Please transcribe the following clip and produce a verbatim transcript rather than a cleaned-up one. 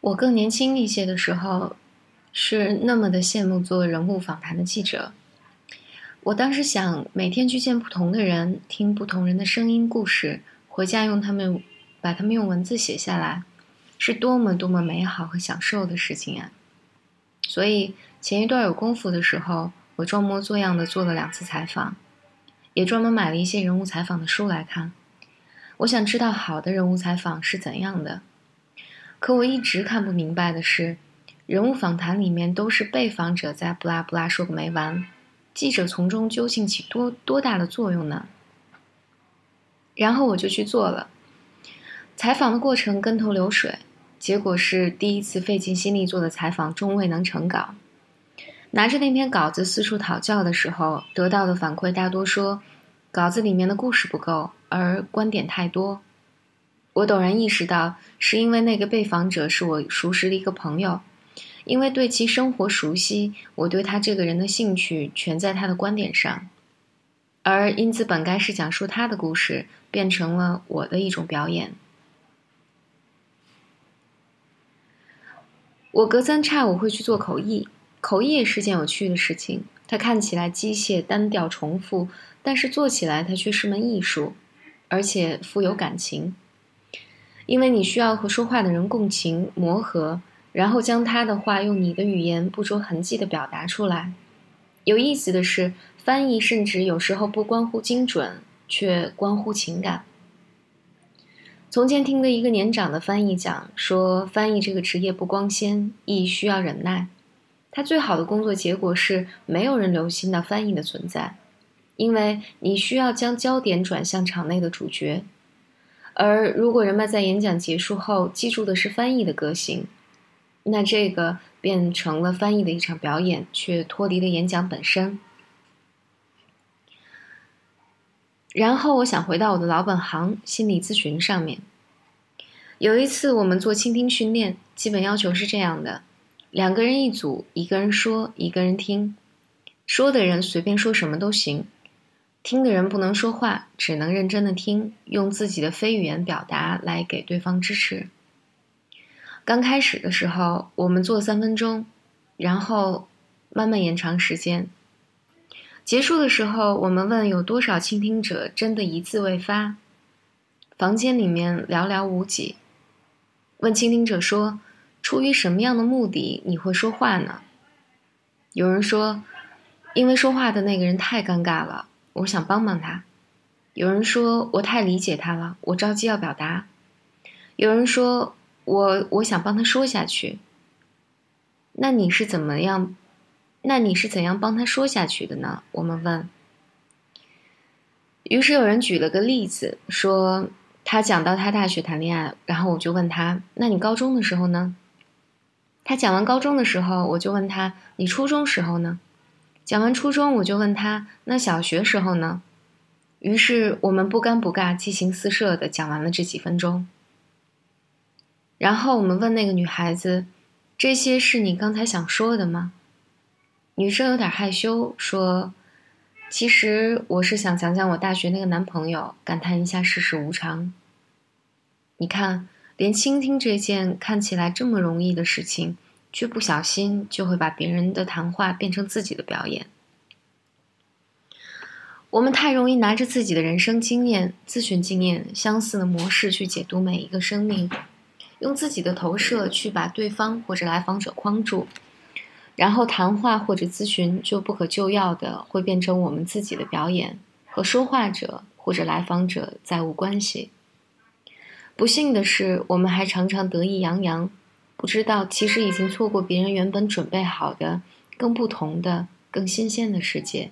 我更年轻一些的时候，是那么的羡慕做人物访谈的记者。我当时想，每天去见不同的人，听不同人的声音故事，回家用他们把他们用文字写下来，是多么多么美好和享受的事情啊！所以前一段有功夫的时候，我装模作样的做了两次采访，也专门买了一些人物采访的书来看。我想知道好的人物采访是怎样的，可我一直看不明白的是，人物访谈里面都是被访者在不拉不拉说个没完，记者从中究竟起多多大的作用呢？然后我就去做了，采访的过程跟头流水，结果是第一次费尽心力做的采访终未能成稿。拿着那篇稿子四处讨教的时候，得到的反馈大多说稿子里面的故事不够，而观点太多。我陡然意识到，是因为那个被访者是我熟识的一个朋友，因为对其生活熟悉，我对他这个人的兴趣全在他的观点上，而因此本该是讲述他的故事，变成了我的一种表演。我隔三差五会去做口译，口译也是件有趣的事情，它看起来机械、单调、重复，但是做起来它却是门艺术，而且富有感情，因为你需要和说话的人共情、磨合，然后将他的话用你的语言不着痕迹地表达出来。有意思的是，翻译甚至有时候不关乎精准，却关乎情感。从前听的一个年长的翻译讲说，翻译这个职业不光鲜，亦需要忍耐。他最好的工作结果是没有人留心到翻译的存在，因为你需要将焦点转向场内的主角。而如果人们在演讲结束后记住的是翻译的个性，那这个变成了翻译的一场表演，却脱离了演讲本身。然后我想回到我的老本行，心理咨询上面。有一次我们做倾听训练，基本要求是这样的：两个人一组，一个人说，一个人听。说的人随便说什么都行，听的人不能说话，只能认真的听，用自己的非语言表达来给对方支持。刚开始的时候，我们做三分钟，然后慢慢延长时间。结束的时候，我们问有多少倾听者真的一字未发。房间里面寥寥无几。问倾听者说，出于什么样的目的你会说话呢？有人说，因为说话的那个人太尴尬了，我想帮帮他。有人说，我太理解他了，我着急要表达。有人说，我我想帮他说下去。那你是怎么样？那你是怎样帮他说下去的呢？我们问。于是有人举了个例子，说他讲到他大学谈恋爱，然后我就问他，那你高中的时候呢？他讲完高中的时候，我就问他，你初中时候呢？讲完初中，我就问他，那小学时候呢？于是我们不尴不尬、激情四射的讲完了这几分钟。然后我们问那个女孩子，这些是你刚才想说的吗？女生有点害羞，说，其实我是想讲讲我大学那个男朋友，感叹一下世事无常。你看，连倾听这件看起来这么容易的事情，却不小心就会把别人的谈话变成自己的表演。我们太容易拿着自己的人生经验、咨询经验、相似的模式去解读每一个生命，用自己的投射去把对方或者来访者框住，然后谈话或者咨询就不可救药的会变成我们自己的表演，和说话者或者来访者再无关系。不幸的是，我们还常常得意洋洋，不知道其实已经错过别人原本准备好的更不同的、更新鲜的世界。